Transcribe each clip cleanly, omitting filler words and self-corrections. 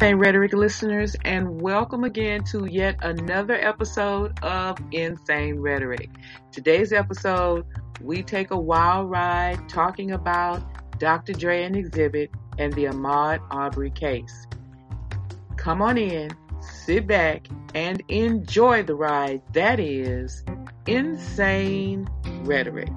And rhetoric listeners, and welcome again to yet another episode of Insane Rhetoric. Today's episode, we take a wild ride talking about Dr. Dre and Xzibit and the Ahmaud Arbery case. Come on in, sit back, and enjoy the ride that is Insane Rhetoric.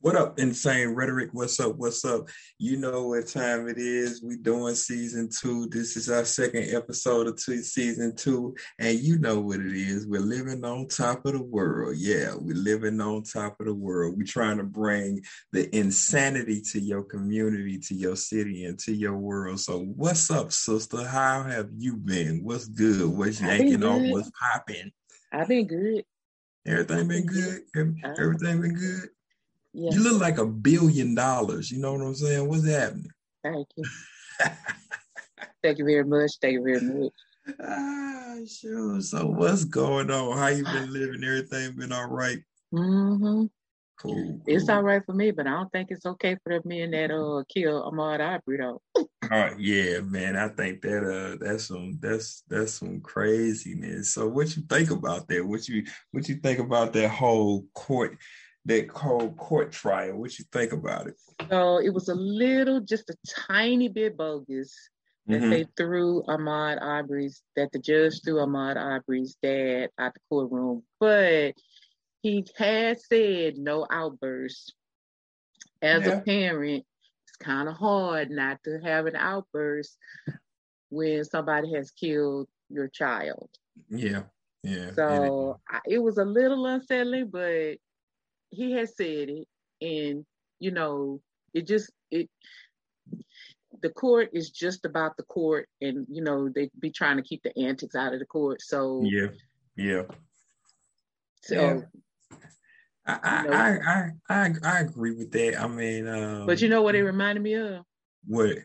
What up, Insane Rhetoric? What's up? What's up? You know what time it is. We doing season 2. This is our second episode of season 2. And you know what it is. We're living on top of the world. Yeah, we're living on top of the world. We're trying to bring the insanity to your community, to your city, and to your world. So what's up, sister? How have you been? What's good? What's yanking on? What's popping? I've been good. Everything been good? Everything been good? Yes. You look like $1 billion. You know what I'm saying? What's happening? Thank you. Thank you very much. Thank you very much. Sure. So what's going on? How you been living? Everything been all right? Mm-hmm. Cool. It's all right for me, but I don't think it's okay for the men that kill Ahmaud Arbery though. Yeah, man. I think that that's some craziness. So what you think about that? What you think about that whole court? That cold court trial, what you think about it? So it was just a tiny bit bogus that they threw Ahmaud Arbery's, that the judge threw Ahmaud Arbery's dad out the courtroom. But he had said no outbursts. As a parent, it's kind of hard not to have an outburst when somebody has killed your child. Yeah. So it was a little unsettling, but he has said it, and you know, the court is just about the court, and you know, they be trying to keep the antics out of the court. So I agree with that. I mean, but you know what it reminded me of? What?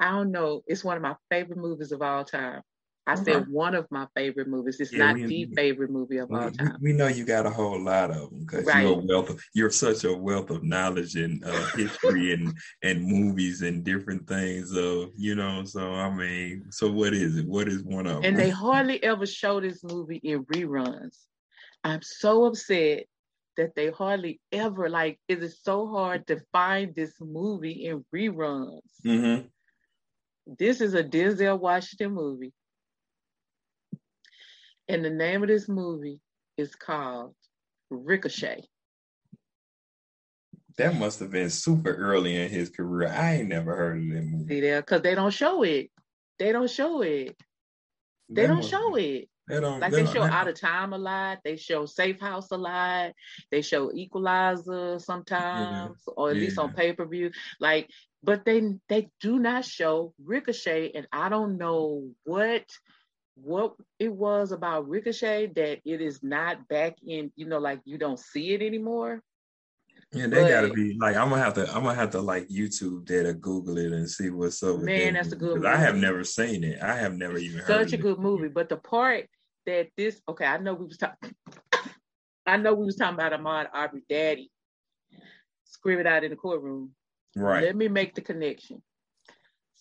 I don't know. It's one of my favorite movies of all time. I said one of my favorite movies. It's not the favorite movie of all time. We know you got a whole lot of them because you're such a wealth of knowledge and history and movies and different things. So I mean, so what is it? What is one of them? And they hardly ever show this movie in reruns. I'm so upset that they hardly ever, like, it is so hard to find this movie in reruns. Mm-hmm. This is a Denzel Washington movie. And the name of this movie is called Ricochet. That must have been super early in his career. I ain't never heard of that movie. See there, because they don't show it. They don't show Out of Time a lot. They show Safe House a lot. They show Equalizer sometimes, or at least on pay-per-view. Like, but they do not show Ricochet, and I don't know what it was about Ricochet that it is not back in, you know, like you don't see it anymore. Yeah, they gotta be like, I'm gonna have to like YouTube that or Google it and see what's up. Man, that's a good movie. I have never seen it. I have never even heard of it. Such a good movie. But the part that I know we was talking about Ahmaud Arbery daddy screaming out in the courtroom. Right. Let me make the connection.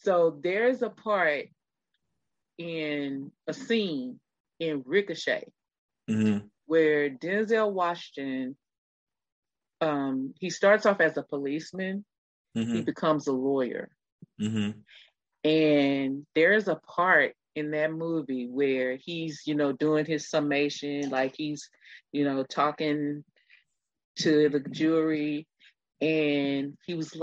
So there's a part in a scene in Ricochet where Denzel Washington, he starts off as a policeman, he becomes a lawyer, and there's a part in that movie where he's, you know, doing his summation, like he's, you know, talking to the jury, and he's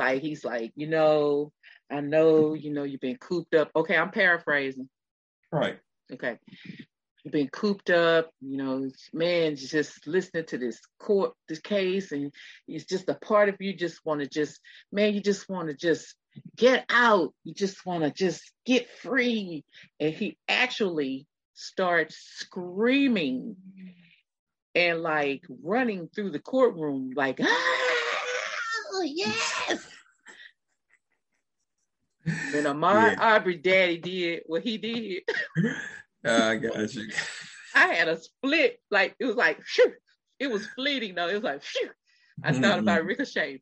like, you know, I know, you know, you've been cooped up. Okay, I'm paraphrasing. Right. Okay. You've been cooped up, you know, man, just listening to this case, and it's just a part of you just want to get out. You just want to just get free. And he actually starts screaming and like running through the courtroom, like, yes. And Ahmaud Arbery daddy did what he did. I got you. I had a split. Like, it was like, phew. It was fleeting, though. It was like, phew. I thought about Ricochet.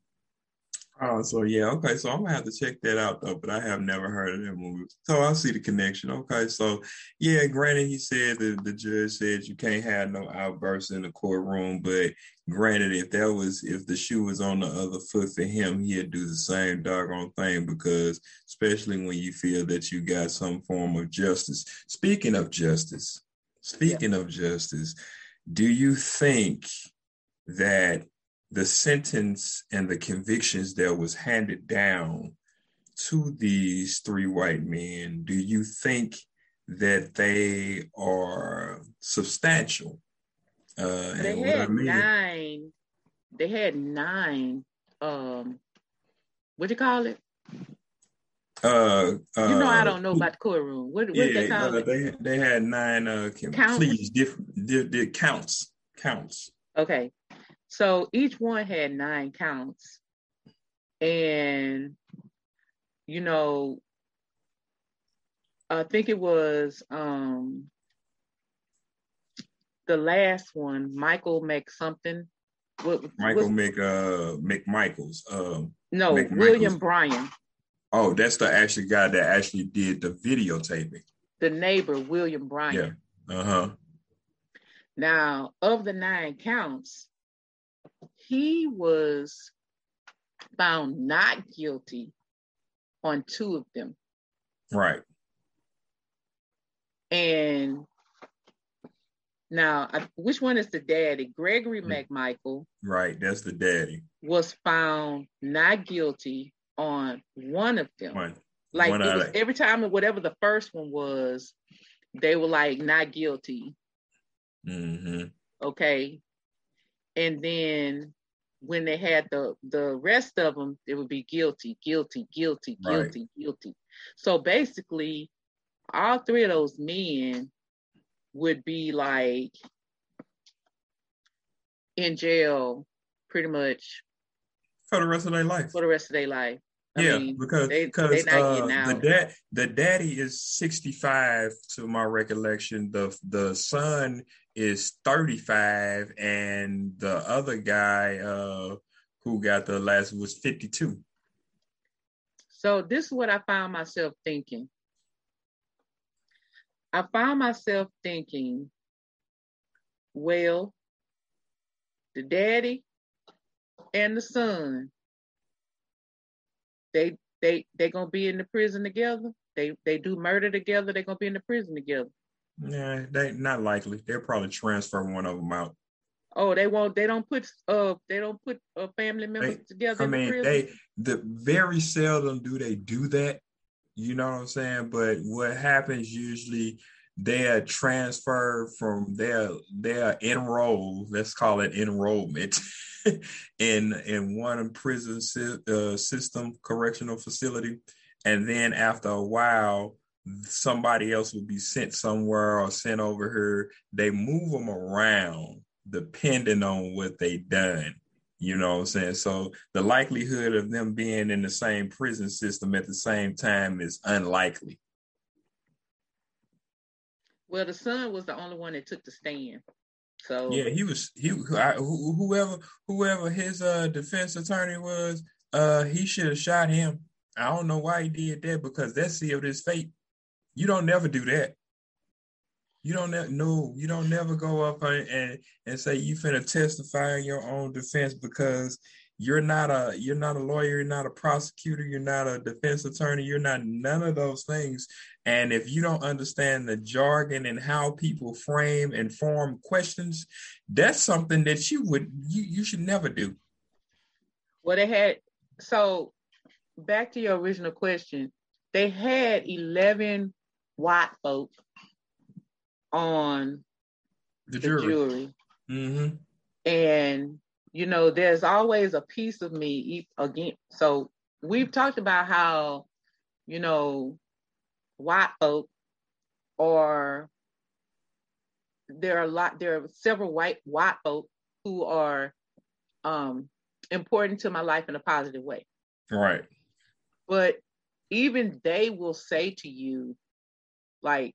Oh, so yeah, okay. So I'm gonna have to check that out though, but I have never heard of that movie. So I see the connection. Okay, so yeah, granted, he said that the judge said you can't have no outbursts in the courtroom, but granted, if the shoe was on the other foot for him, he'd do the same doggone thing, because especially when you feel that you got some form of justice. Speaking of justice, do you think that the sentence and the convictions that was handed down to these three white men, do you think that they are substantial? They had nine. What you call it? I don't know about the courtroom. What they call it? They had nine. Counts. Okay. So each one had nine counts, and I think it was the last one, Michael Mc something. McMichaels. William Bryan. Oh, that's the actual guy that actually did the videotaping. The neighbor, William Bryan. Yeah. Now, of the nine counts, he was found not guilty on two of them. Right. And now, which one is the daddy? Gregory McMichael. Right, that's the daddy. Was found not guilty on one of them. Every time, whatever the first one was, they were like, not guilty. Mm-hmm. Okay. And then when they had the rest of them, it would be guilty. So basically, all three of those men would be like in jail pretty much for the rest of their life. The daddy is 65, to my recollection. The son is 35, and the other guy who got the last was 52. So this is what I found myself thinking. Well, the daddy and the son, they gonna be in the prison together. They do murder together. They're gonna be in the prison together. Yeah, they not likely. They'll probably transfer one of them out. Oh, they won't. They don't put. They don't put family members together. Very seldom do they do that. You know what I'm saying? But what happens usually, they're transferred from their enroll. Let's call it enrollment in one prison system, correctional facility, and then after a while, somebody else will be sent somewhere or sent over here. They move them around depending on what they done. You know what I'm saying? So the likelihood of them being in the same prison system at the same time is unlikely. Well, the son was the only one that took the stand. So yeah, whoever his defense attorney was, he should have shot him. I don't know why he did that, because that's sealed his fate. You don't never do that. You don't never go up and say you finna testify in your own defense, because you're not a lawyer, you're not a prosecutor, you're not a defense attorney, you're not none of those things. And if you don't understand the jargon and how people frame and form questions, that's something that you should never do. Well, back to your original question, they had 11 white folk on the jury. Mm-hmm. And there's always a piece of me again. So we've talked about how white folk there are several white folk who are important to my life in a positive way. Right. But even they will say to you, like,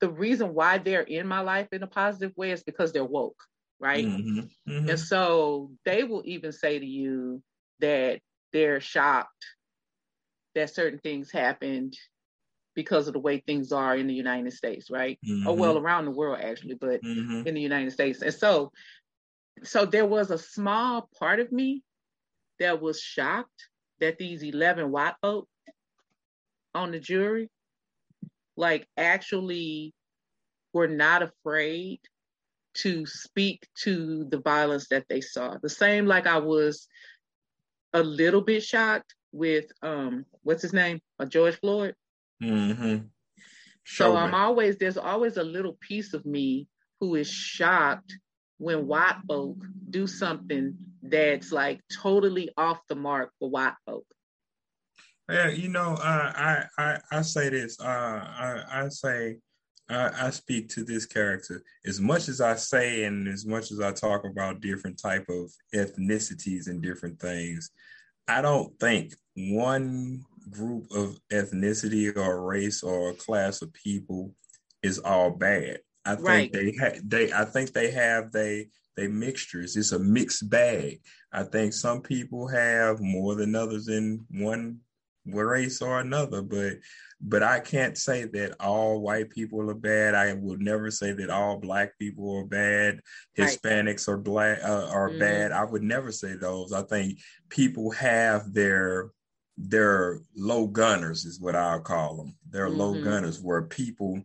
the reason why they're in my life in a positive way is because they're woke, right? Mm-hmm. Mm-hmm. And so they will even say to you that they're shocked that certain things happened because of the way things are in the United States, right? Mm-hmm. Or well, around the world actually, but mm-hmm. in the United States. And so there was a small part of me that was shocked that these 11 white folk on the jury, like, actually were not afraid to speak to the violence that they saw. The same, like, I was a little bit shocked with, what's his name? George Floyd. Mm-hmm. So there's always a little piece of me who is shocked when white folk do something that's like totally off the mark for white folk. Yeah, you know, I say this. I speak to this character as much as I say and as much as I talk about different type of ethnicities and different things. I don't think one group of ethnicity or race or class of people is all bad. I think they have mixtures. It's a mixed bag. I think some people have more than others in one race or another, but I can't say that all white people are bad. I will never say that all black people are bad. Hispanics are bad. I would never say those. I think people have their low gunners is what I'll call them. They're low gunners where people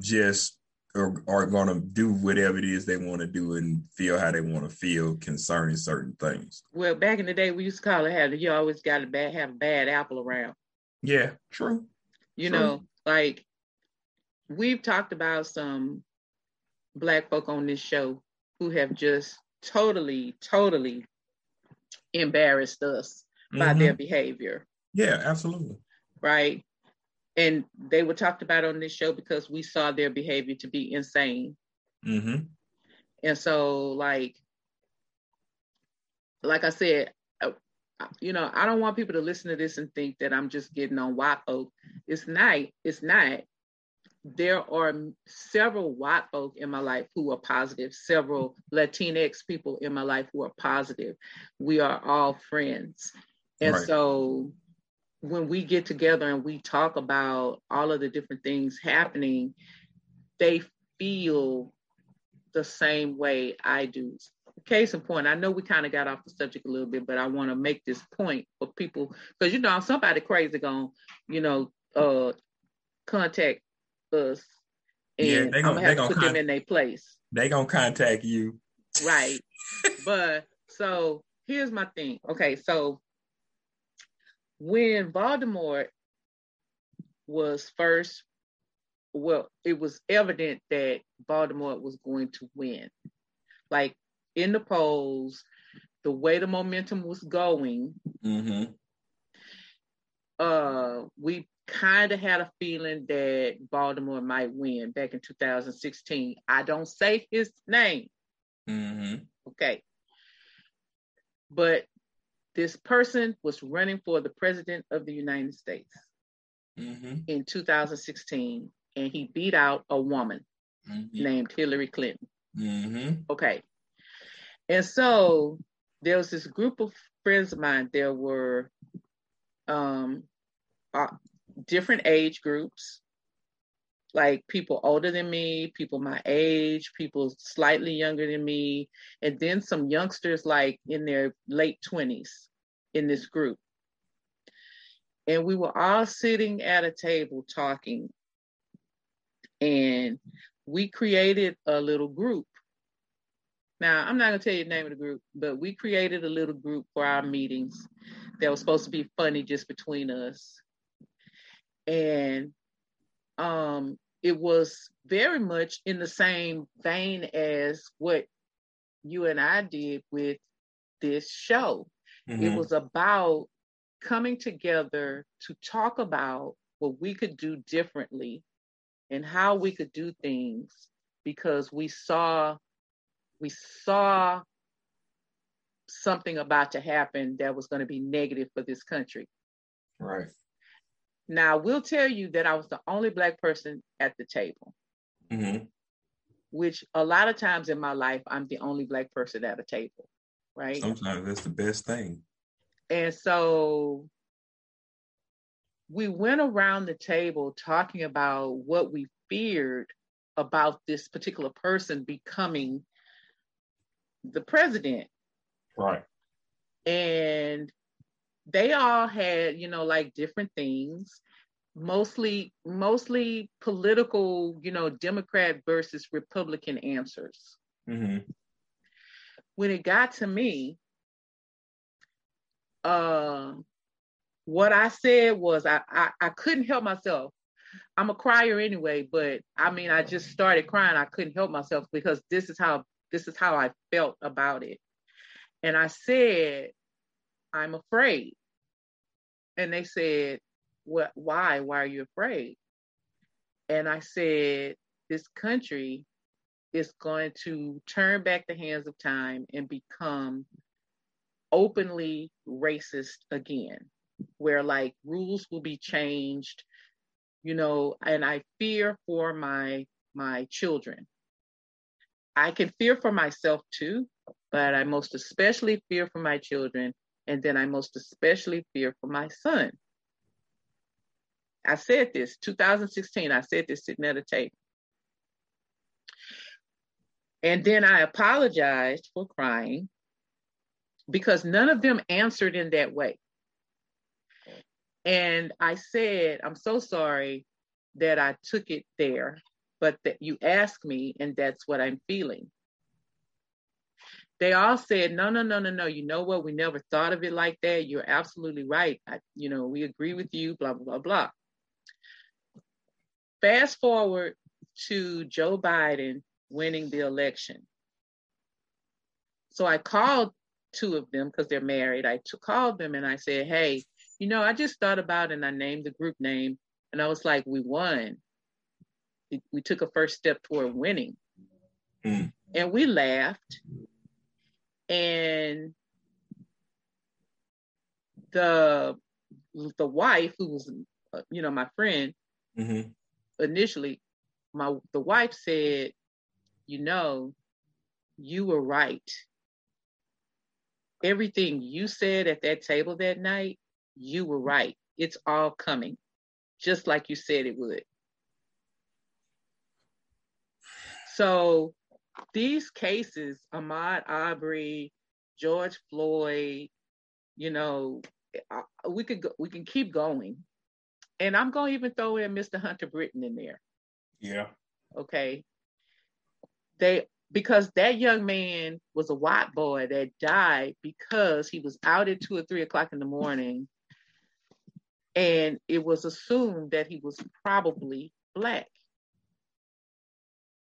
just are going to do whatever it is they want to do and feel how they want to feel concerning certain things. Well, back in the day, we used to call it, you always got to have a bad apple around. Yeah, true. You know, like, we've talked about some black folk on this show who have just totally, totally embarrassed us by their behavior. Yeah, absolutely. Right. And they were talked about on this show because we saw their behavior to be insane. Mm-hmm. And so, like I said, you know, I don't want people to listen to this and think that I'm just getting on white folk. It's not. There are several white folk in my life who are positive, several Latinx people in my life who are positive. We are all friends. And so when we get together and we talk about all of the different things happening, they feel the same way I do. Case in point, I know we kind of got off the subject a little bit, but I want to make this point for people, because, you know, somebody crazy gonna, you know, contact us, and I'm gonna put them in their place. They gonna contact you, right? But so here's my thing. Okay, so when Voldemort was first, well, it was evident that Voldemort was going to win. Like, in the polls, the way the momentum was going, we kind of had a feeling that Baltimore might win back in 2016. I don't say his name. Mm-hmm. Okay. But this person was running for the president of the United States in 2016, and he beat out a woman named Hillary Clinton. Mm-hmm. Okay. And so there was this group of friends of mine. There were different age groups, like people older than me, people my age, people slightly younger than me, and then some youngsters like in their late 20s in this group. And we were all sitting at a table talking, and we created a little group. Now, I'm not going to tell you the name of the group, but we created a little group for our meetings that was supposed to be funny just between us. And it was very much in the same vein as what you and I did with this show. Mm-hmm. It was about coming together to talk about what we could do differently and how we could do things, because we saw something about to happen that was going to be negative for this country. Right. Now, I will tell you that I was the only black person at the table, which a lot of times in my life, I'm the only black person at a table, right? Sometimes that's the best thing. And so we went around the table talking about what we feared about this particular person becoming the president. Right. And they all had, you know, like different things, mostly political, you know, Democrat versus Republican answers. Mm-hmm. When it got to me, what I said was I couldn't help myself. I'm a crier anyway, but I mean, I just started crying. I couldn't help myself because this is how I felt about it. And I said, I'm afraid. And they said, "What? Why? Why are you afraid?" And I said, this country is going to turn back the hands of time and become openly racist again, where like rules will be changed, you know, and I fear for my children. I can fear for myself too, but I most especially fear for my children. And then I most especially fear for my son. I said this, 2016, I said this sitting at a table. And then I apologized for crying because none of them answered in that way. And I said, I'm so sorry that I took it there, but that you asked me and that's what I'm feeling. They all said, no. You know what? We never thought of it like that. You're absolutely right. We agree with you, blah, blah, blah, blah. Fast forward to Joe Biden winning the election. So I called two of them because they're married. I called them and I said, hey, you know, I just thought about it and I named the group name. And I was like, we won. We took a first step toward winning. Mm-hmm. And we laughed. And the wife, who was, you know, my friend, mm-hmm. initially, the wife said, you know, you were right. Everything you said at that table that night, you were right. It's all coming, just like you said it would. So these cases, Ahmaud Arbery, George Floyd, you know, we can keep going. And I'm going to even throw in Mr. Hunter Britton in there. Yeah. Okay. Because that young man was a white boy that died because he was out at 2 or 3 o'clock in the morning. And it was assumed that he was probably Black.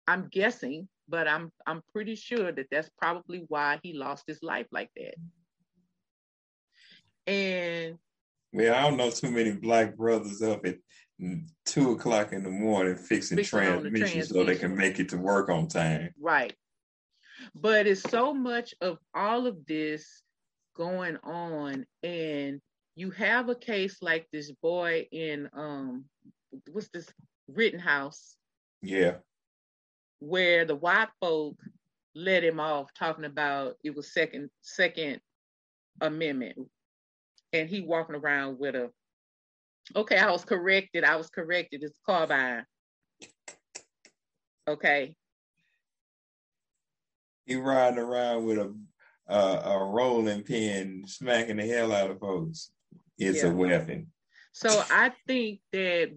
I'm guessing, but I'm pretty sure that that's probably why he lost his life like that. And yeah, I don't know too many Black brothers up at 2 o'clock in the morning fixing transmissions so they can make it to work on time. Right. But it's so much of all of this going on, and you have a case like this boy in what's this, Rittenhouse? Yeah. Where the white folk let him off talking about it was second amendment. And he walking around with okay, I was corrected, it's a carbine. Okay. He riding around with a rolling pin, smacking the hell out of folks. It's a weapon. So I think that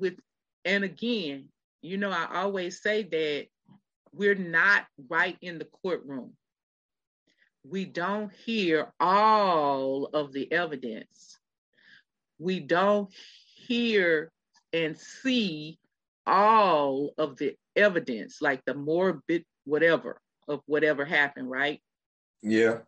and again, you know, I always say that we're not right in the courtroom. We don't hear all of the evidence. We don't hear and see all of the evidence, like the morbid whatever of whatever happened, right? Yeah.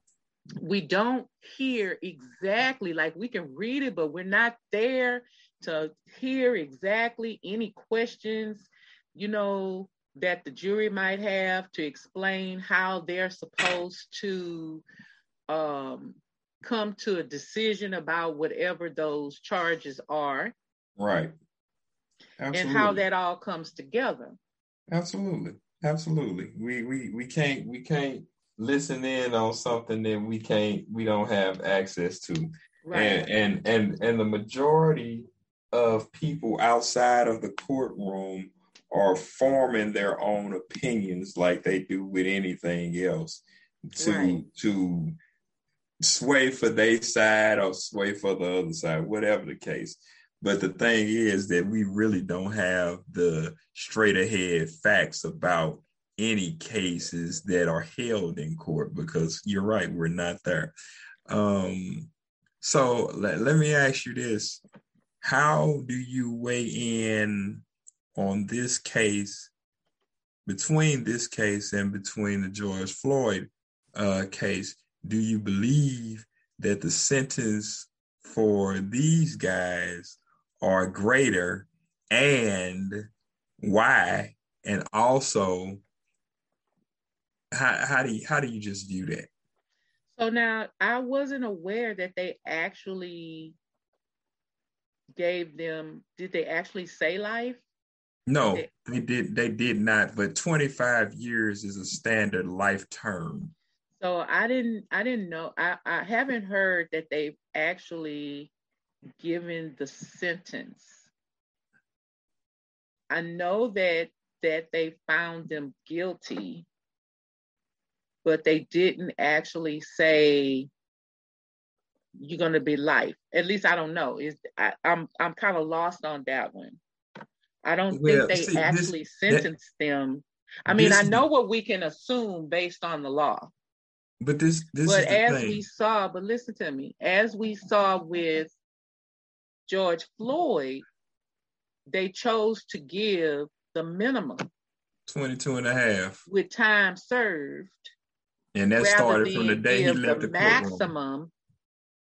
We don't hear exactly, like we can read it, but we're not there to hear exactly any questions, you know, that the jury might have to explain how they're supposed to come to a decision about whatever those charges are. Right. Absolutely. And how that all comes together. Absolutely. We can't listen in on something that we don't have access to. Right. And the majority of people outside of the courtroom are forming their own opinions like they do with anything else to sway for their side or sway for the other side, whatever the case. But the thing is that we really don't have the straight ahead facts about any cases that are held in court, because you're right, we're not there. So let me ask you this. How do you weigh in on this case, between this case and between the George Floyd case? Do you believe that the sentence for these guys are greater, and why? And also, how do you just view that? So now, I wasn't aware that they actually gave them. Did they actually say life? No, they did not. But 25 years is a standard life term. So I didn't know. I haven't heard that they've actually given the sentence. I know that they found them guilty, but they didn't actually say you're going to be life. At least I don't know. I'm kind of lost on that one. I don't think they sentenced them. I mean, I know what we can assume based on the law. But listen to me, as we saw with George Floyd, they chose to give the minimum 22 and a half with time served. And that started from the day he left the maximum.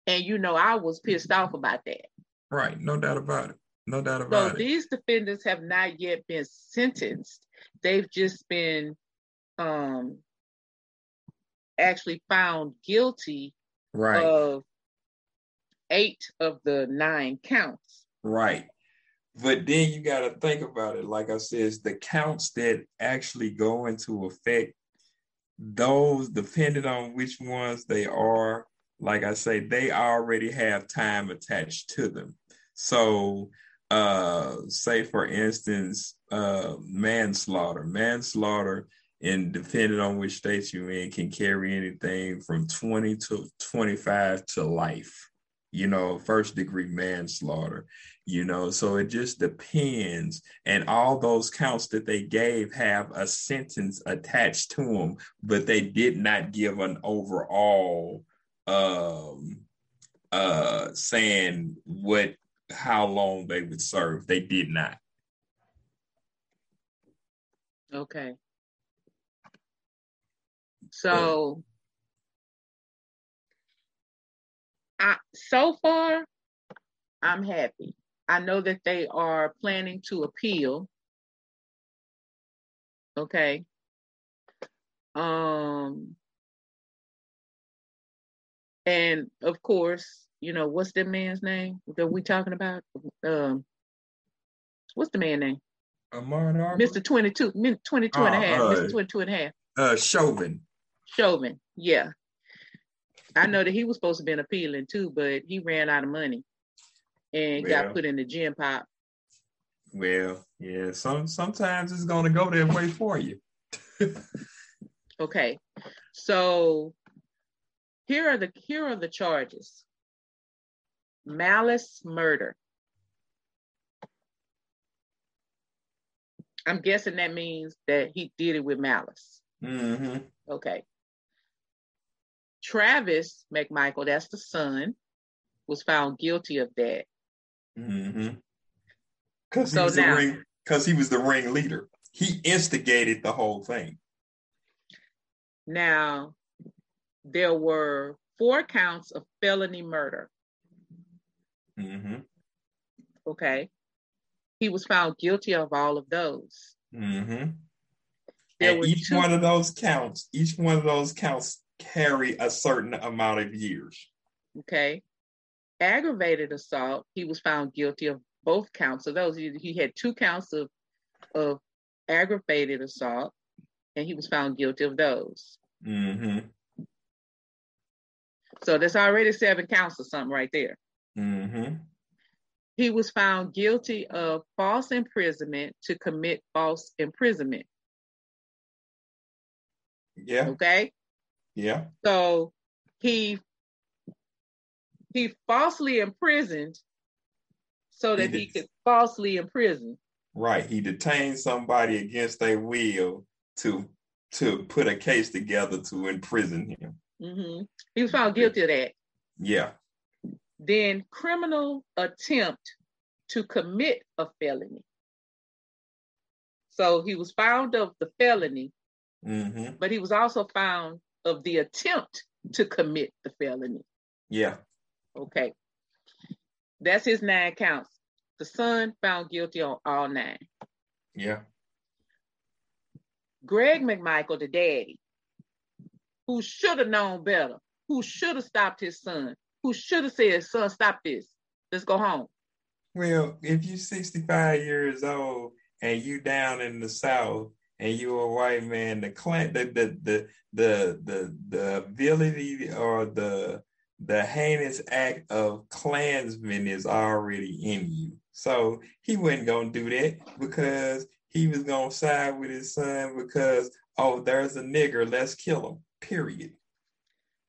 And I was pissed off about that. Right. No doubt about it. No doubt about it. So these defendants have not yet been sentenced. They've just been actually found guilty of 8 of the 9 counts. Right. But then you got to think about it. Like I said, the counts that actually go into effect, those, depending on which ones they are, like I say, they already have time attached to them. So say, for instance, manslaughter. Manslaughter, and depending on which state you're in, can carry anything from 20 to 25 to life, first degree manslaughter, so it just depends. And all those counts that they gave have a sentence attached to them, but they did not give an overall saying how long they would serve. They did not. Okay. So, so far, I'm happy. I know that they are planning to appeal. Okay. And of course, what's that man's name that we talking about? What's the man's name? Ahmaud Arbery. Mr. 22 and a half. Mr. 22 and a half. Chauvin. Chauvin, yeah. I know that he was supposed to be appealing too, but he ran out of money and got put in the gym pop. Well, yeah, sometimes it's going to go that way for you. Okay, so here are the charges. Malice murder. I'm guessing that means that he did it with malice. Mm-hmm. Okay. Travis McMichael, that's the son, was found guilty of that. Mm-hmm. Because he was the ringleader. He instigated the whole thing. Now, there were 4 counts of felony murder. Mm-hmm. Okay. He was found guilty of all of those. Mm-hmm. And each one of those counts carry a certain amount of years. Okay. Aggravated assault, he was found guilty of both counts of those. He had 2 counts of aggravated assault, and he was found guilty of those. Mm-hmm. So that's already 7 counts or something right there. Mm-hmm. He was found guilty of false imprisonment to commit false imprisonment. Yeah. Okay. Yeah. So he falsely imprisoned so that he could falsely imprison. Right. He detained somebody against their will to put a case together to imprison him. Mm-hmm. He was found guilty of that. Yeah. Then criminal attempt to commit a felony. So he was found of the felony, mm-hmm. but he was also found of the attempt to commit the felony. Yeah. Okay. That's his 9 counts. The son found guilty on all 9. Yeah. Greg McMichael, the daddy, who should have known better, who should have stopped his son, who should have said, son, stop this. Let's go home. Well, if you're 65 years old and you down in the South and you're a white man, the ability or the heinous act of Klansmen is already in you. So he wasn't going to do that because he was going to side with his son because, oh, there's a nigger, let's kill him, period.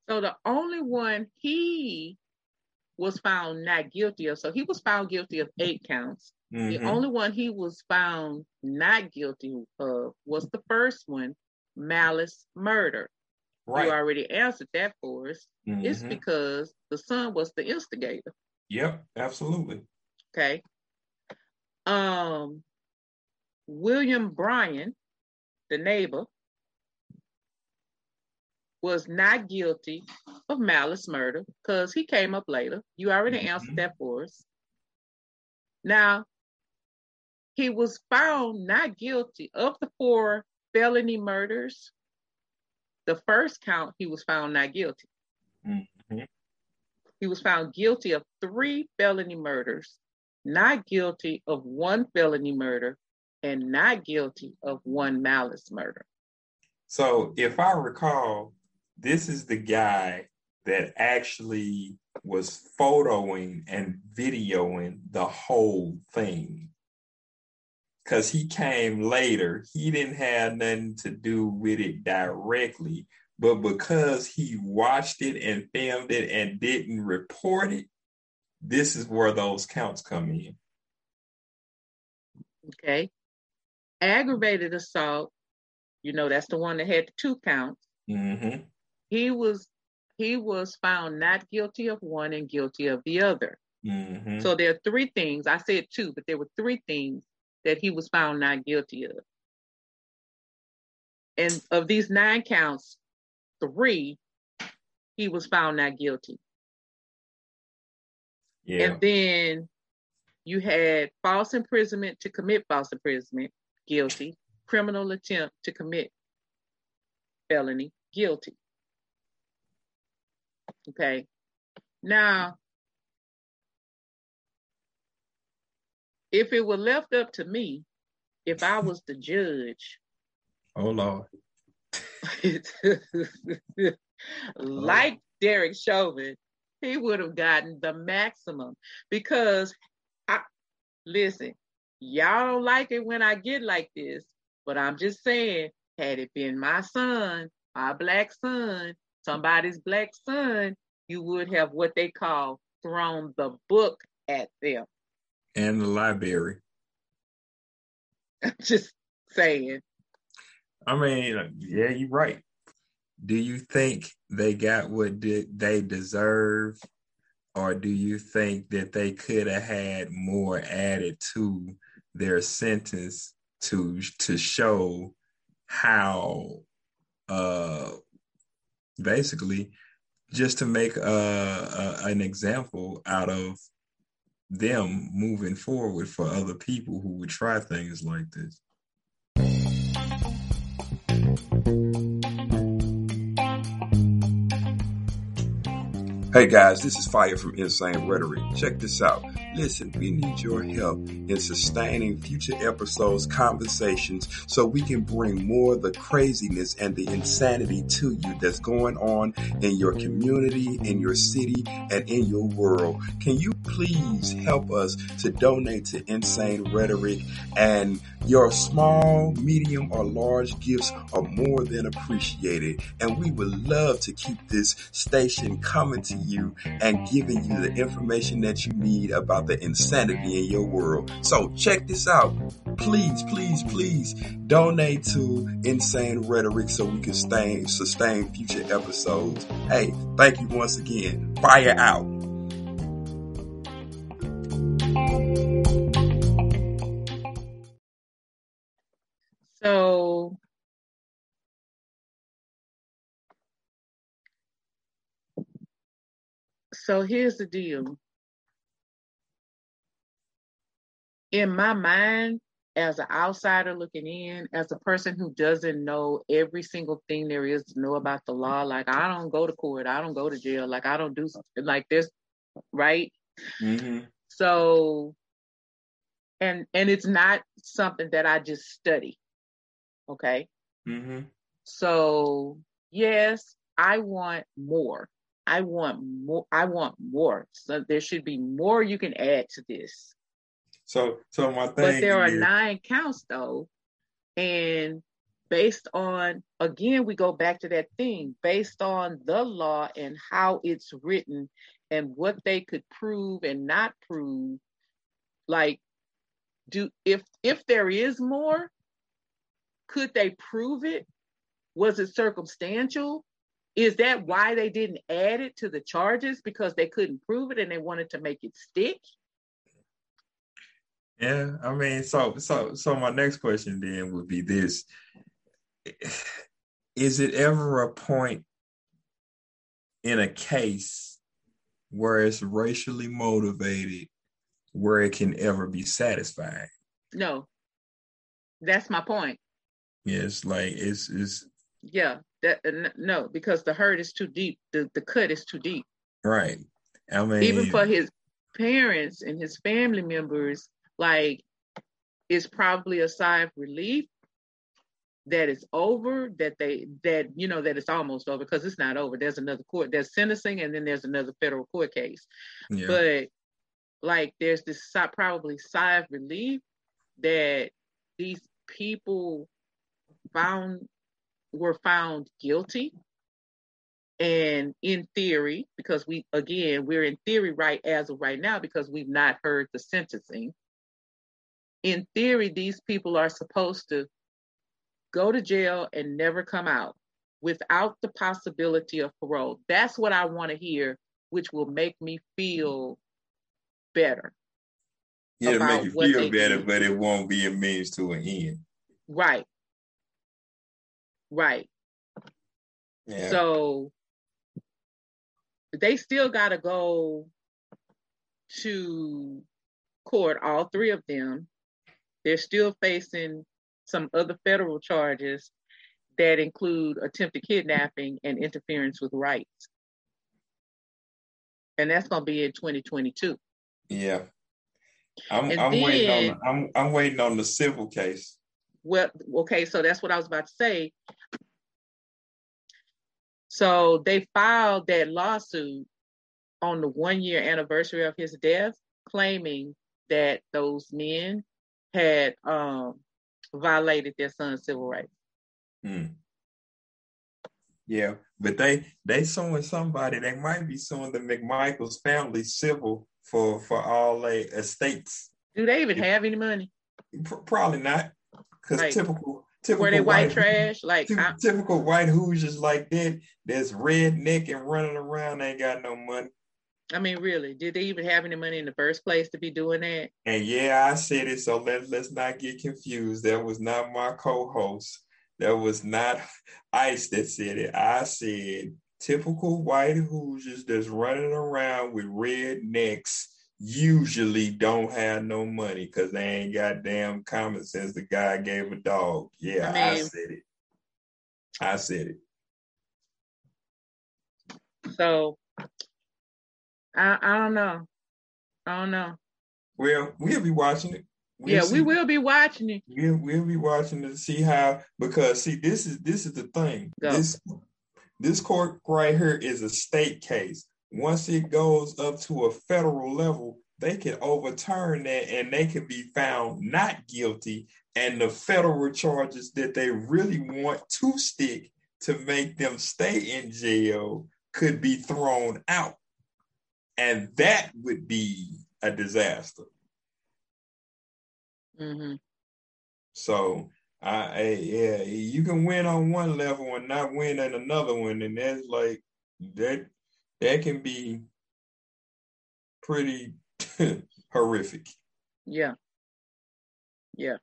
So the only one he was found not guilty of, so he was found guilty of 8 counts. Mm-hmm. The only one he was found not guilty of was the first one, malice murder. Right. You already answered that for us. Mm-hmm. It's because the son was the instigator. Yep, absolutely. Okay. William Bryan, the neighbor, was not guilty of malice murder because he came up later. You already mm-hmm. answered that for us. Now, he was found not guilty of the 4 felony murders. The first count, he was found not guilty. Mm-hmm. He was found guilty of 3 felony murders, not guilty of 1 felony murder, and not guilty of 1 malice murder. So if I recall, this is the guy that actually was photoing and videoing the whole thing. Because he came later, he didn't have nothing to do with it directly, but because he watched it and filmed it and didn't report it, this is where those counts come in. Okay. Aggravated assault, you know, that's the one that had the 2 counts. Mm-hmm. He was found not guilty of 1 and guilty of the other. Mm-hmm. So there are 3 things. I said 2, but there were 3 things that he was found not guilty of. And of these 9 counts, 3, he was found not guilty. Yeah. And then you had false imprisonment to commit false imprisonment, guilty. Criminal attempt to commit felony, guilty. Okay. Now, if it were left up to me, if I was the judge. Oh, Lord. Like Derek Chauvin, he would have gotten the maximum. Because, listen, y'all don't like it when I get like this, but I'm just saying, had it been my son, my black son, somebody's black son, you would have what they call thrown the book at them. And the library. I'm just saying. I mean, yeah, you're right. Do you think they got what they deserve? Or do you think that they could have had more added to their sentence to show how, basically, just to make an example out of them moving forward for other people who would try things like this? Hey guys, this is Fire from Insane Rhetoric. Check this out. Listen, we need your help in sustaining future episodes, conversations, so we can bring more of the craziness and the insanity to you that's going on in your community, in your city, and in your world. Can you please help us to donate to Insane Rhetoric? And your small, medium, or large gifts are more than appreciated. And we would love to keep this station coming to you and giving you the information that you need about the insanity in your world. So check this out. Please, please, please donate to Insane Rhetoric so we can sustain future episodes. Hey, thank you once again. Fire out. So here's the deal. In my mind, as an outsider looking in, as a person who doesn't know every single thing there is to know about the law, like I don't go to court, I don't go to jail, like I don't do like this, right? Mm-hmm. So, and it's not something that I just study, okay? Mm-hmm. So, yes, I want more. I want more. So there should be more you can add to this. So my thing. But there are 9 counts though, and based on, again, we go back to that thing, based on the law and how it's written and what they could prove and not prove. Like, if there is more, could they prove it? Was it circumstantial? Is that why they didn't add it to the charges? Because they couldn't prove it and they wanted to make it stick? Yeah, I mean, so my next question then would be this. Is it ever a point in a case where it's racially motivated where it can ever be satisfying? No. That's my point. Yeah, it's like, it's yeah. No, because the hurt is too deep. The cut is too deep. Right. I mean, even for his parents and his family members, like, it's probably a sigh of relief that it's over, that it's almost over, because it's not over. There's another court, there's sentencing, and then there's another federal court case. Yeah. But like, there's this probably sigh of relief that these people were found guilty, and in theory, because we're in theory right as of right now, because we've not heard the sentencing. In theory, these people are supposed to go to jail and never come out without the possibility of parole. That's what I want to hear, which will make me feel better. Yeah, it'll make you feel better, but it won't be a means to an end. Right. Right. Yeah. So they still got to go to court, all 3 of them. They're still facing some other federal charges that include attempted kidnapping and interference with rights. And that's going to be in 2022. Yeah. I'm waiting on the civil case. Well, okay, so that's what I was about to say. So they filed that lawsuit on the 1-year anniversary of his death, claiming that those men had violated their son's civil rights. Hmm. Yeah, but they suing somebody. They might be suing the McMichael's family civil for all their estates. Do they even have any money? Probably not. Because like, typical were they white trash? Like typical white Hoosiers like that, that's redneck and running around, ain't got no money. I mean, really, did they even have any money in the first place to be doing that? And yeah, I said it, so let's not get confused. That was not my co-host. That was not Ice that said it. I said typical white Hoosiers that's running around with rednecks usually don't have no money because they ain't got damn common sense. The guy gave a dog. Yeah, I said it. So I don't know. Well, we'll be watching it. We will be watching it. We'll be watching it to see how, because see, this is the thing. Go. This court right here is a state case. Once it goes up to a federal level, they can overturn that and they can be found not guilty. And the federal charges that they really want to stick to make them stay in jail could be thrown out. And that would be a disaster. Mm-hmm. So, you can win on one level and not win on another one, and that's like that can be pretty horrific. Yeah, yeah.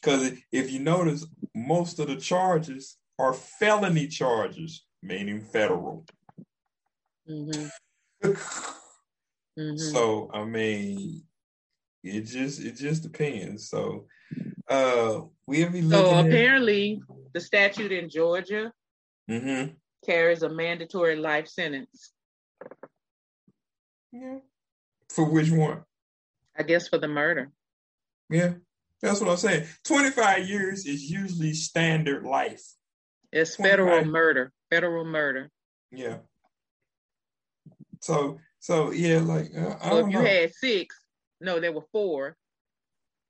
Because if you notice, most of the charges are felony charges, meaning federal. Mm-hmm. Mm-hmm. So, I mean, it just depends. So, we'll be looking. So apparently, the statute in Georgia mm-hmm. carries a mandatory life sentence. Yeah. For which one? I guess for the murder. Yeah, that's what I'm saying. 25 years is usually standard life. It's federal murder. Federal murder. Yeah. So yeah, like I don't know. If you had 6, no, there were 4.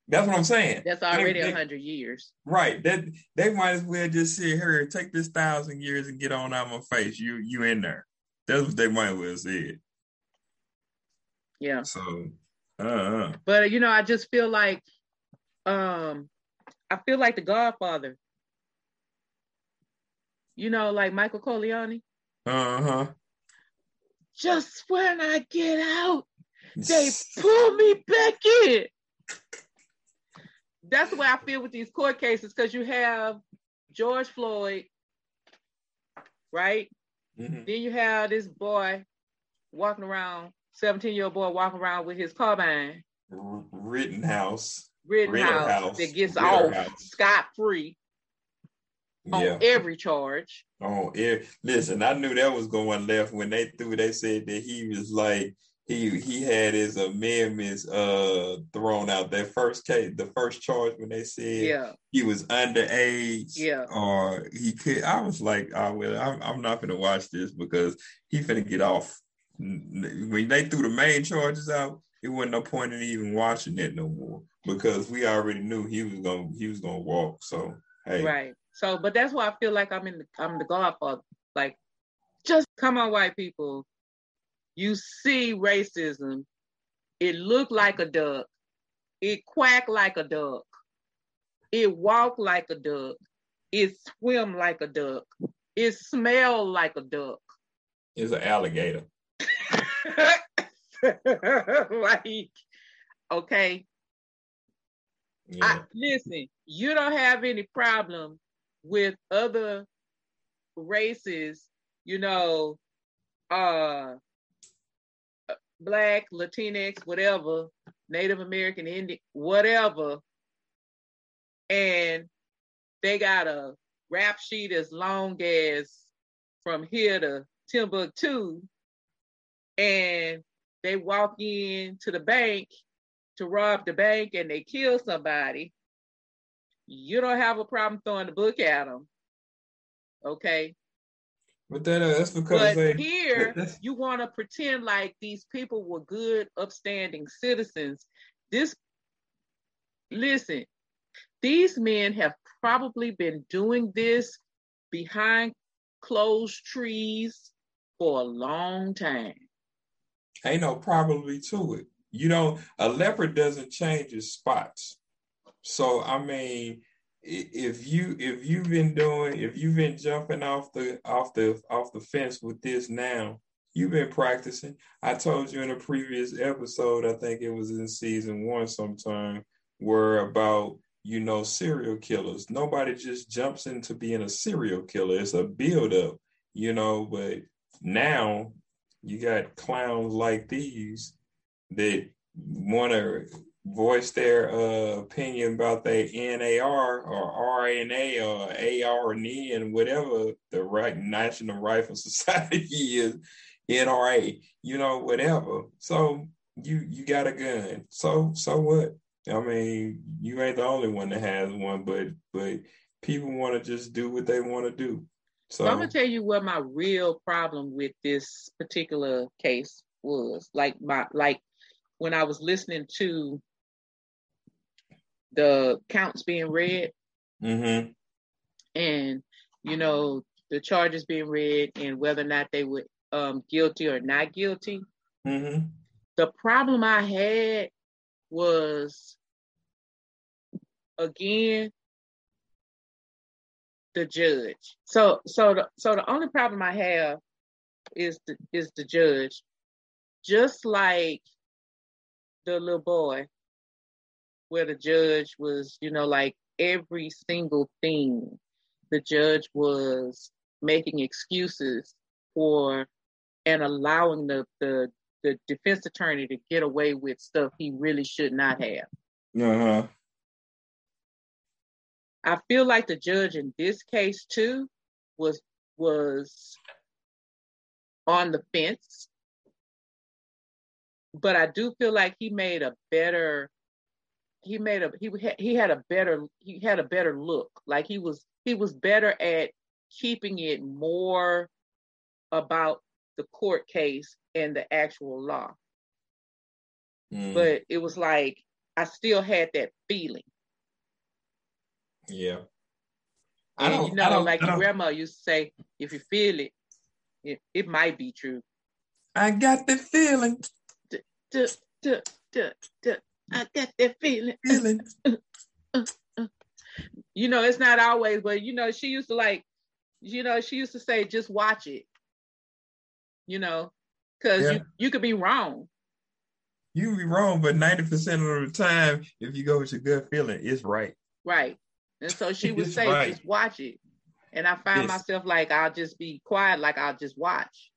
That's what I'm saying. That's already 100 years. Right. That they might as well just sit here and take this 1,000 years and get on out of my face. You in there. That's what they might as well say. Yeah. So but I just feel like the Godfather. You know, like Michael Corleone. Uh-huh. Just when I get out, they pull me back in. That's the way I feel with these court cases, because you have George Floyd, right? Mm-hmm. Then you have this boy walking around, 17-year-old boy walking around with his carbine. Rittenhouse that gets off scot-free on every charge. Listen, I knew that was going left when they said that he was like, He had his amendments thrown out. That first case, the first charge when they said he was underage or he could. I was like, oh, well, I'm not going to watch this because he finna get off. When they threw the main charges out, it wasn't no point in even watching it no more because we already knew he was gonna walk. So hey, right. So, but that's why I feel like I'm the Godfather. Like, just come on, white people. You see racism, it looked like a duck, it quacked like a duck, it walked like a duck, it swim like a duck, it smelled like a duck. It's an alligator. Like, okay. Yeah. Listen, you don't have any problem with other races, Black, Latinx, whatever, Native American, Indian, whatever, and they got a rap sheet as long as from here to Timbuktu, and they walk in to the bank to rob the bank and they kill somebody. You don't have a problem throwing the book at them, okay? But that's because you want to pretend like these people were good, upstanding citizens. Listen, these men have probably been doing this behind closed trees for a long time. Ain't no probably to it. A leopard doesn't change his spots. So, I mean, if you've been jumping off the fence with this now, you've been practicing. I told you in a previous episode, I think it was in season 1 sometime, where about, serial killers. Nobody just jumps into being a serial killer. It's a build-up, but now you got clowns like these that want to voice their opinion about their NAR or RNA or ARN, whatever the right National Rifle Society is. NRA, you know, whatever. So you got a gun. So what? I mean, you ain't the only one that has one, but people want to just do what they want to do. So I'm gonna tell you what my real problem with this particular case was. Like when I was listening to the counts being read, mm-hmm. and you know the charges being read and whether or not they were guilty or not guilty. Mm-hmm. The problem I had was, again, the judge. So the only problem I have is the judge. Just like the little boy, where the judge was, you know, like every single thing, the judge was making excuses for and allowing the defense attorney to get away with stuff he really should not have. Uh-huh. I feel like the judge in this case too was on the fence, but I do feel like he had a better look. Like he was better at keeping it more about the court case and the actual law. Mm. But it was like, I still had that feeling. Yeah. Your grandma used to say, if you feel it, it might be true. I got the feeling. I got that feeling. You know, it's not always, but you know, she used to say, just watch it. You know, because you could be wrong. You could be wrong, but 90% of the time, if you go with your gut feeling, it's right. Right. And so she would say, right. Just watch it. And I find myself like, I'll just be quiet, like I'll just watch.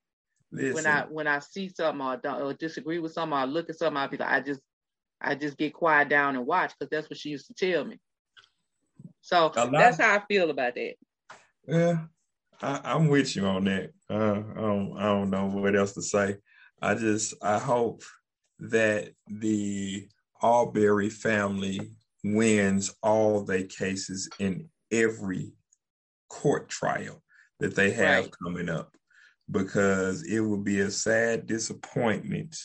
Listen. When I see something or disagree with something or look at something, I'll be like, I just get quiet down and watch, because that's what she used to tell me. So that's how I feel about that. Yeah. I'm with you on that. I don't know what else to say. I hope that the Arbery family wins all their cases in every court trial that they have coming up, because it would be a sad disappointment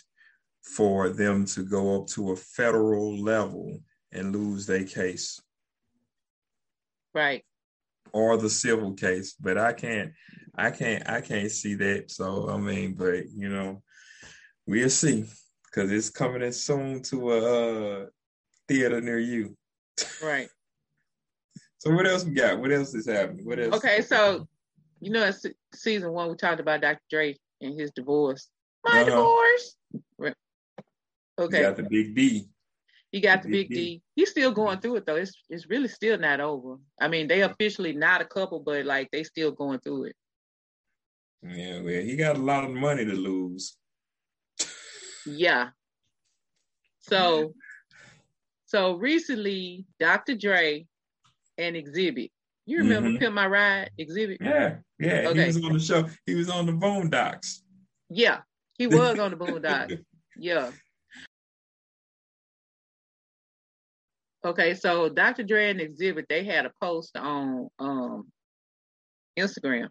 for them to go up to a federal level and lose their case. Right. Or the civil case, but I can't see that. So I mean, but you know, we'll see, because it's coming in soon to a theater near you. Right. So what else we got? What else is happening? What else? Okay, so you know, it's season one, we talked about Dr. Dre and his divorce. My divorce. Right. Okay. You got the big D. He got the big D. He's still going through it though. It's really still not over. I mean, they officially not a couple, but like they still going through it. Yeah, well, he got a lot of money to lose. Yeah. So recently, Dr. Dre and Xzibit. You remember Pimp My Ride, Xzibit? Yeah, yeah. Okay. He was on the show. He was on the Boondocks. Yeah, he was on the Boondocks. Yeah. Okay, so Dr. Dre and Xzibit, they had a post on Instagram.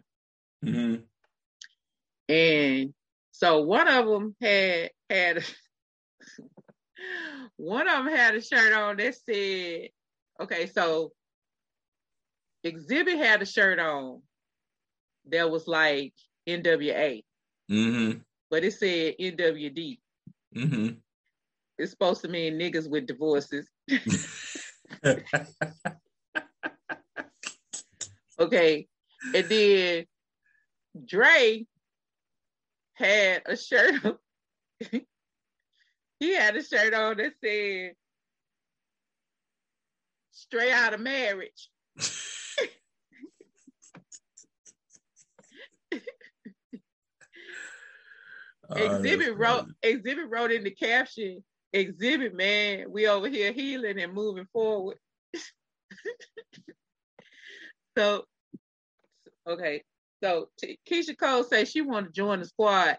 Mm-hmm. And so one of them had a shirt on that said, okay, so Xzibit had a shirt on that was like NWA. Mm-hmm. But it said NWD. Mm-hmm. It's supposed to mean niggas with divorces. Okay. And then Dre had a shirt on. He had a shirt on that said straight out of marriage. Xzibit wrote in the caption, Xzibit, man, we over here healing and moving forward. So Keisha Cole says she want to join the squad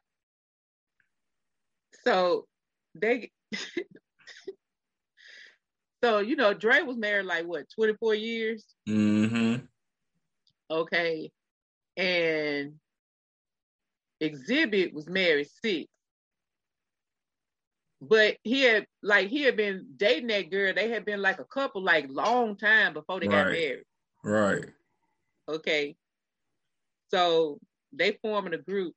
So they, so, you know, Dre was married like what, 24 years? Mm-hmm. Okay. And Xzibit was married 6. But he had been dating that girl. They had been like a couple like long time before they got married. Right. Okay. So they forming a group.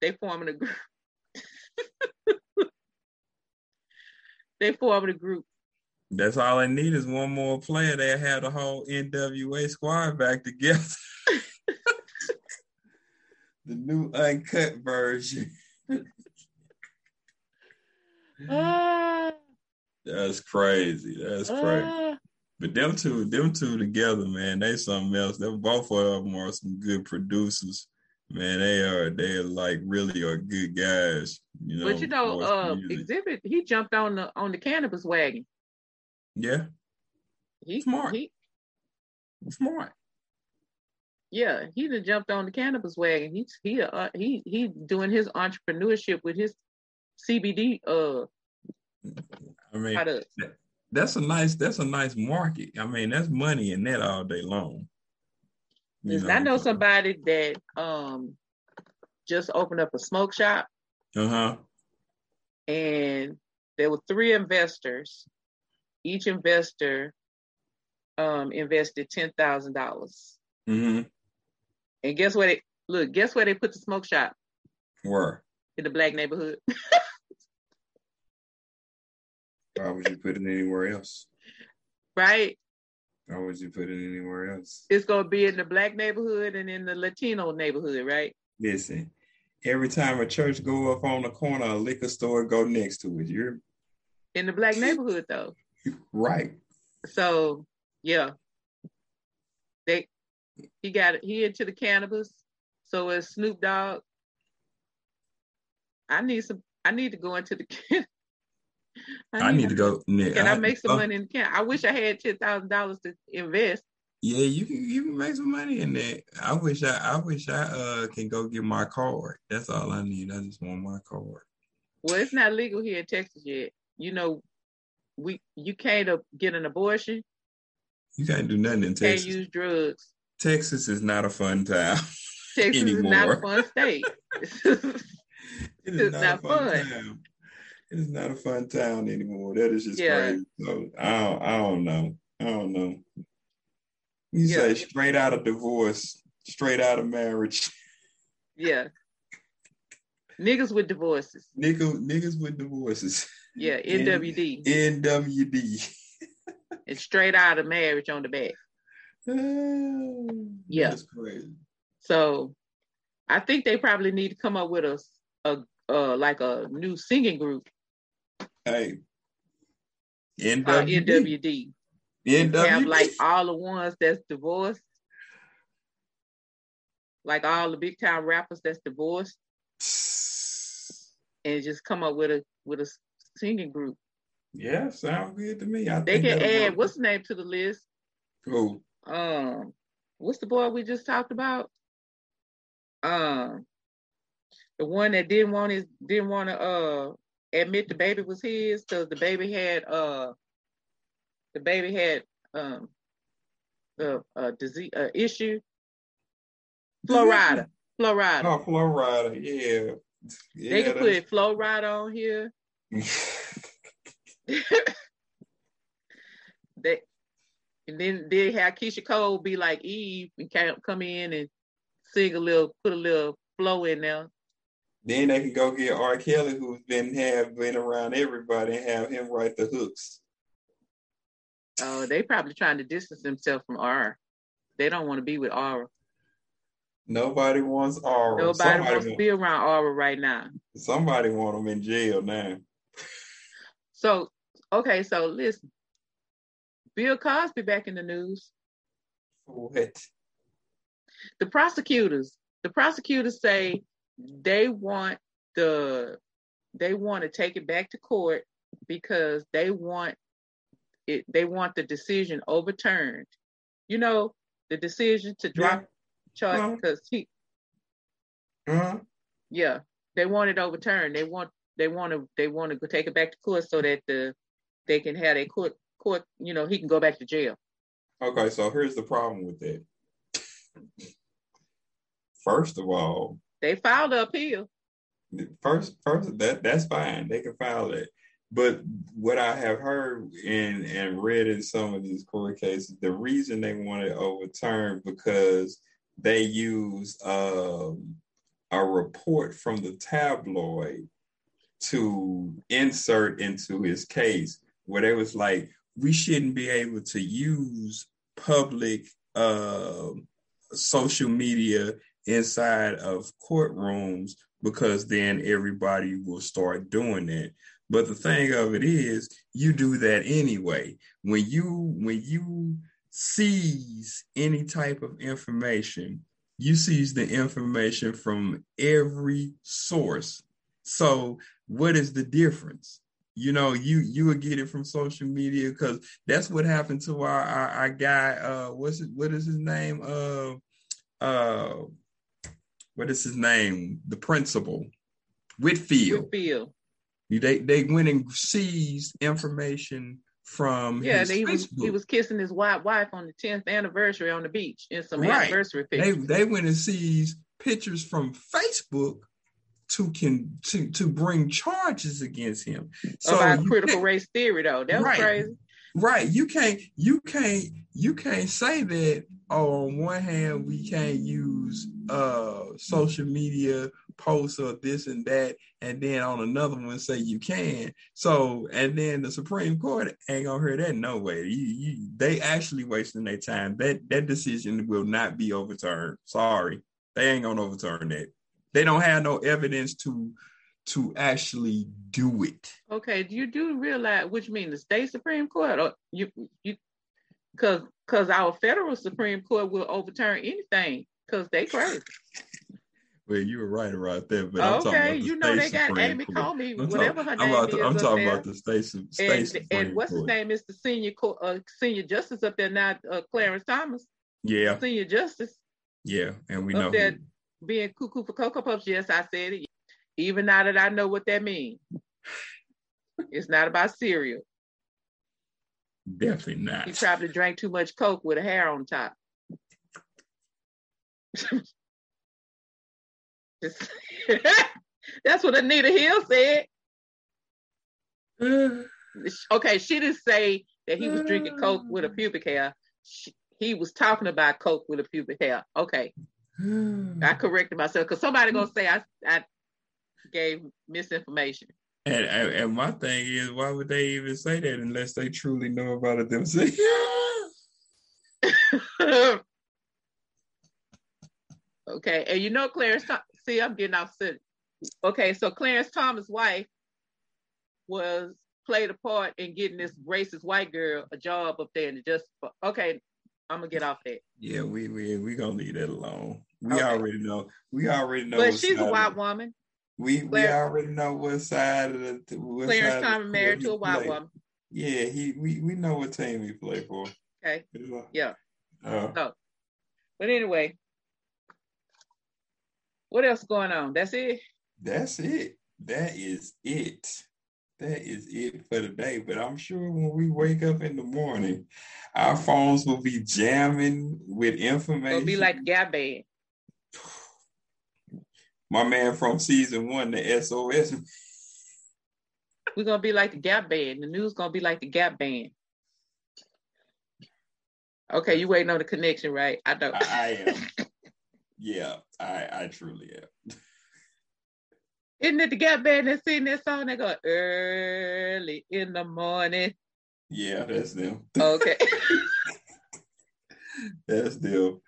That's all they need is one more player. They'll have the whole NWA squad back together. The new uncut version. That's crazy. That's crazy. But them two together, man, they something else. They both of them are some good producers, man. They're like really are good guys, you know. But you know, Xzibit, he jumped on the cannabis wagon. Yeah, he's smart. Yeah, he done jumped on the cannabis wagon. He doing his entrepreneurship with his CBD. I mean, products. That's a nice market. I mean, that's money in that all day long. I know somebody that just opened up a smoke shop. Uh huh. And there were 3 investors. Each investor invested $10,000. Mm-hmm. And guess where they put the smoke shop? Where? In the black neighborhood. Why would you put it anywhere else? Right? Why would you put it anywhere else? It's going to be in the black neighborhood and in the Latino neighborhood, right? Listen, every time a church go up on the corner, a liquor store go next to it. You're in the black neighborhood, though. Right. So, yeah. He into the cannabis. So as Snoop Dogg, I need to go into the cannabis. I need to go. I make some money in the can? I wish I had $10,000 to invest. Yeah, you can make some money in that. I wish I can go get my card. That's all I need. I just want my card. Well, it's not legal here in Texas yet. You know, you can't get an abortion. You can't do nothing in Texas. Can't use drugs. Texas is not a fun town. Texas anymore. Is not a fun state. It's not fun. It's not a fun town anymore. That is just crazy. So I don't know. You say straight out of divorce, straight out of marriage. Yeah. Niggas with divorces. Yeah, NWD. NWD. And straight out of marriage on the back. Yeah. That's crazy. So I think they probably need to come up with a like a new singing group. Hey, NWD. NWD. Have like all the ones that's divorced, like all the big time rappers that's divorced, and just come up with a singing group. Yeah, sounds good to me. They can add what's the name to the list? Who? What's the boy we just talked about? The one that didn't want to admit the baby was his because the baby had a disease issue. Flo Rida. Oh, Flo Rida, yeah. They can put Flo Rida on here. And then they have Keisha Cole be like Eve and come in and sing put a little flow in there. Then they can go get R. Kelly, who's been around everybody, and have him write the hooks. Oh, they probably trying to distance themselves from R. They don't want to be with R. Nobody wants R. Nobody wants to be around R right now. Somebody want them in jail now. So, okay, so listen. Bill Cosby back in the news. What? The prosecutors say they want to take it back to court because they want the decision overturned. You know, the decision to drop charge because he. Yeah. they want it overturned. They want to take it back to court so that they can have a court. You know, he can go back to jail. Okay, so here's the problem with that. First of all, they filed an appeal. First that's fine. They can file it. But what I have heard and read in some of these court cases, the reason they want it overturned because they use a report from the tabloid to insert into his case, where they was like, we shouldn't be able to use public social media inside of courtrooms because then everybody will start doing it. But the thing of it is, you do that anyway. When you seize any type of information, you seize the information from every source. So what is the difference? You know, you would get it from social media, because that's what happened to our guy. What is his name? The principal, Whitfield. They went and seized information from his Facebook. He was kissing his wife on the 10th anniversary on the beach in some anniversary pictures. They went and seized pictures from Facebook to bring charges against him. So about critical race theory, though. That was crazy. Right. You can't say that, oh, on one hand, we can't use social media posts or this and that, and then on another one say you can. So, and then the Supreme Court ain't gonna hear that no way. They actually wasting their time. That decision will not be overturned. Sorry. They ain't gonna overturn that. They don't have no evidence to actually do it. Okay, you do realize, which means the state Supreme Court, or because our federal Supreme Court will overturn anything, because they crazy. Well, you were right about that, but I'm talking about the state they got Supreme Amy Coney, whatever her name is. I'm talking about the state Supreme Court. And what's his name is the senior justice up there now, Clarence Thomas. Yeah. Senior justice. Yeah, and we know that. Being cuckoo for Cocoa Puffs, yes, I said it. Even now that I know what that means. It's not about cereal. Definitely not. He probably drank too much Coke with a hair on top. That's what Anita Hill said. Okay, she didn't say that he was drinking Coke with a pubic hair. He was talking about Coke with a pubic hair. Okay. I corrected myself, because somebody gonna say I gave misinformation. And my thing is, why would they even say that unless they truly know about it themselves? Okay, and you know Clarence. See, I'm getting off city. Okay, so Clarence Thomas' wife played a part in getting this racist white girl a job up there in the justice. Okay, I'm gonna get off that. Yeah, we gonna leave that alone. We already know. But she's a white woman. We already know what side of the Clarence Thomas married to a white woman. Yeah, we know what team he played for. Okay. Yeah. So, but anyway, what else going on? That's it. That is it for the day, but I'm sure when we wake up in the morning, our phones will be jamming with information. It'll be like Gabby. My man from season one, the SOS. We're going to be like the Gap Band. The news going to be like the Gap Band. Okay, you waiting on the connection, right? I don't. I am. Yeah, I truly am. Isn't it the Gap Band that's singing that song? They go, early in the morning. Yeah, that's them. Okay. That's them.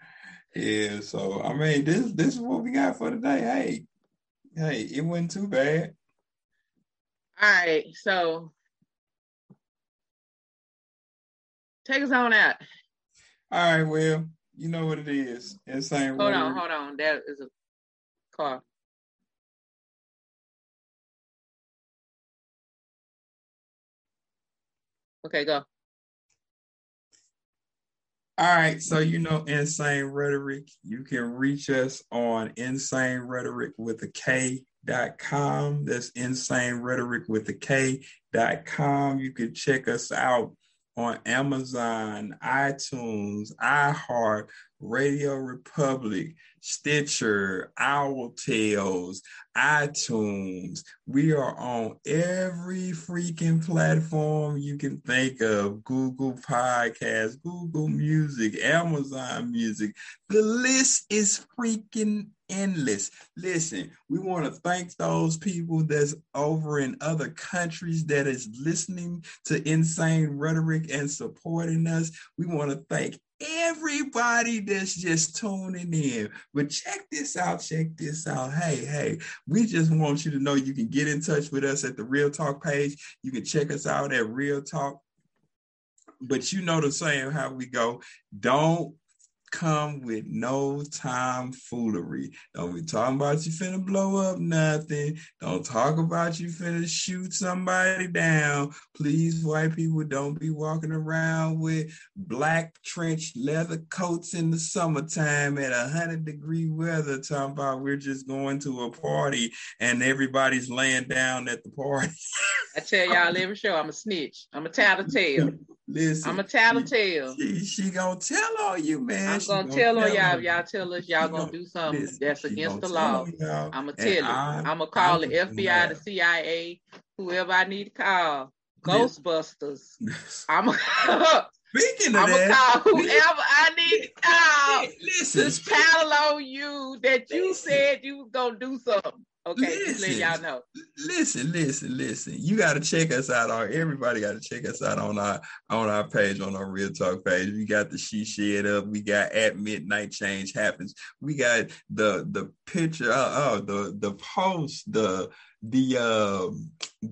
Yeah, so, I mean, this is what we got for today. Hey, it wasn't too bad. All right, so take us on out. All right, well, you know what it is. Insane. Hold on. That is a car. Okay, go. All right, so you know Insane Rhetoric. You can reach us on Insane Rhetoric with a K .com. That's Insane Rhetoric with a K.com. You can check us out on Amazon, iTunes, iHeart, Radio Republic, Stitcher, Owl Tales, iTunes. We are on every freaking platform you can think of. Google Podcasts, Google Music, Amazon Music. The list is freaking endless. Listen, we want to thank those people that's over in other countries that is listening to Insane Rhetoric and supporting us. We want to thank everybody that's just tuning in. But check this out, Hey, we just want you to know you can get in touch with us at the Real Talk page. You can check us out at Real Talk. But you know the saying how we go. Don't come with no tomfoolery. Don't be talking about you finna blow up nothing. Don't talk about you finna shoot somebody down. Please, white people, don't be walking around with black trench leather coats in the summertime at 100-degree weather, talking about we're just going to a party and everybody's laying down at the party. I tell y'all every show, I'm a snitch. I'm a tattletale. Listen, I'm a tattletale. She gonna tell on you, man. I'm gonna tell on y'all. If y'all tell us y'all gonna do something that's against the law, I'm gonna tell you. I'm gonna call the FBI, the CIA, whoever I need to call. Ghostbusters. I'm gonna call whoever I need to call. Just paddle on you that you said you was gonna do something. Okay, listen, y'all know. Listen. You got to check us out. Everybody got to check us out on our page, on our Real Talk page. We got the She Shed up. We got At Midnight Change Happens. We got the picture, the post, the page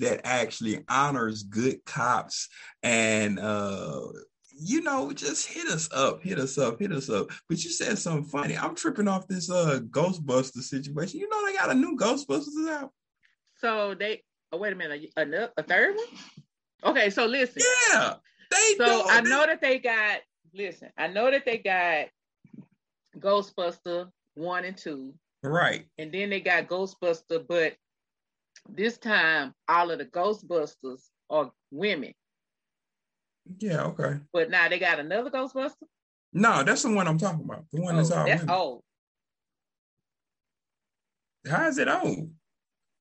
that actually honors good cops and just hit us up. But you said something funny. I'm tripping off this Ghostbusters situation. You know, they got a new Ghostbusters out. So they, wait a minute, a third one? Okay, so listen. Yeah, they do. So I know that they got Ghostbuster 1 and 2. Right. And then they got Ghostbuster, but this time all of the Ghostbusters are women. Yeah, okay. But now they got another Ghostbuster? No, that's the one I'm talking about. The one that's all women. That's old. How is it old?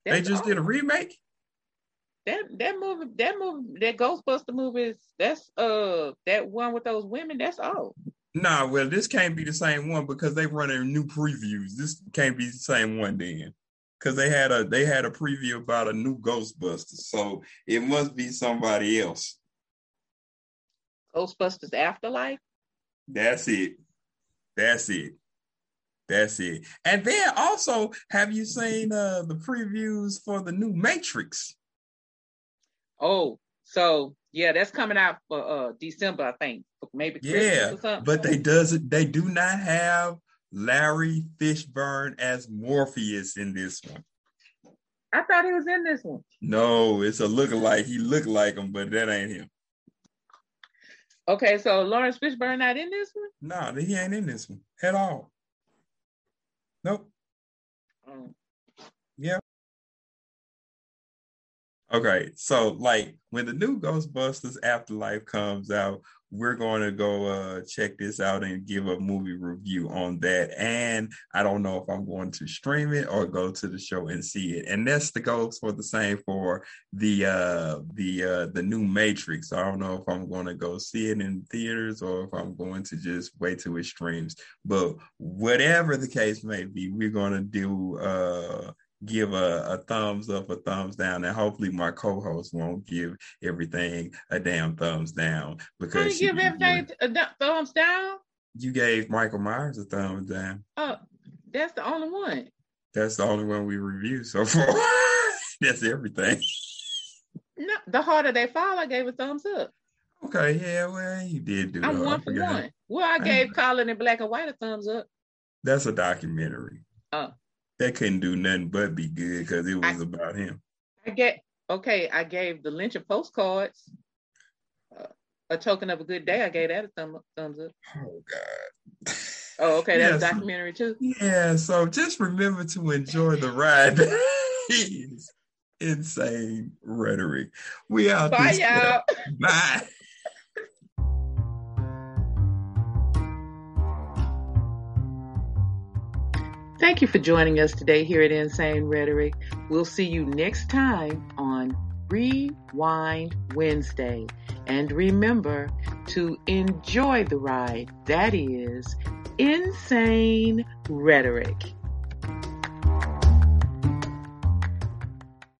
They just did a remake? That movie, that Ghostbuster movie is that one with those women, that's old. Nah, well, this can't be the same one because they running new previews. This can't be the same one then. Because they had a preview about a new Ghostbuster. So it must be somebody else. Ghostbusters Afterlife? That's it. And then also, have you seen the previews for the new Matrix? Oh, so yeah, that's coming out for December, I think. Maybe Christmas or something. But they do not have Larry Fishburne as Morpheus in this one. I thought he was in this one. No, it's a lookalike. He looked like him, but that ain't him. Okay, so Lawrence Fishburne not in this one? No, he ain't in this one at all. Nope. Yeah. Okay, so like when the new Ghostbusters Afterlife comes out, we're going to go check this out and give a movie review on that. And I don't know if I'm going to stream it or go to the show and see it. And that's the goes for the same for the new Matrix. I don't know if I'm going to go see it in theaters or if I'm going to just wait till it streams. But whatever the case may be, we're going to do give a thumbs up, a thumbs down, and hopefully my co-host won't give everything a damn thumbs down. Because you give everything a thumbs down? You gave Michael Myers a thumbs down. Oh, that's the only one. That's the only one we reviewed so far. That's everything. No, The Harder They Fall, I gave a thumbs up. Okay, yeah, well, you did do that. I'm one for one. Well, I gave Colin in Black and White a thumbs up. That's a documentary. Oh. That couldn't do nothing but be good because it was about him. I gave the Lynch of Postcards a token of a good day. I gave that a thumbs up. Oh God. Oh, okay. That's a documentary too. Yeah. So just remember to enjoy the ride. He's insane rhetoric. We out. Bye, y'all. Bye. Thank you for joining us today here at Insane Rhetoric. We'll see you next time on Rewind Wednesday. And remember to enjoy the ride. That is Insane Rhetoric.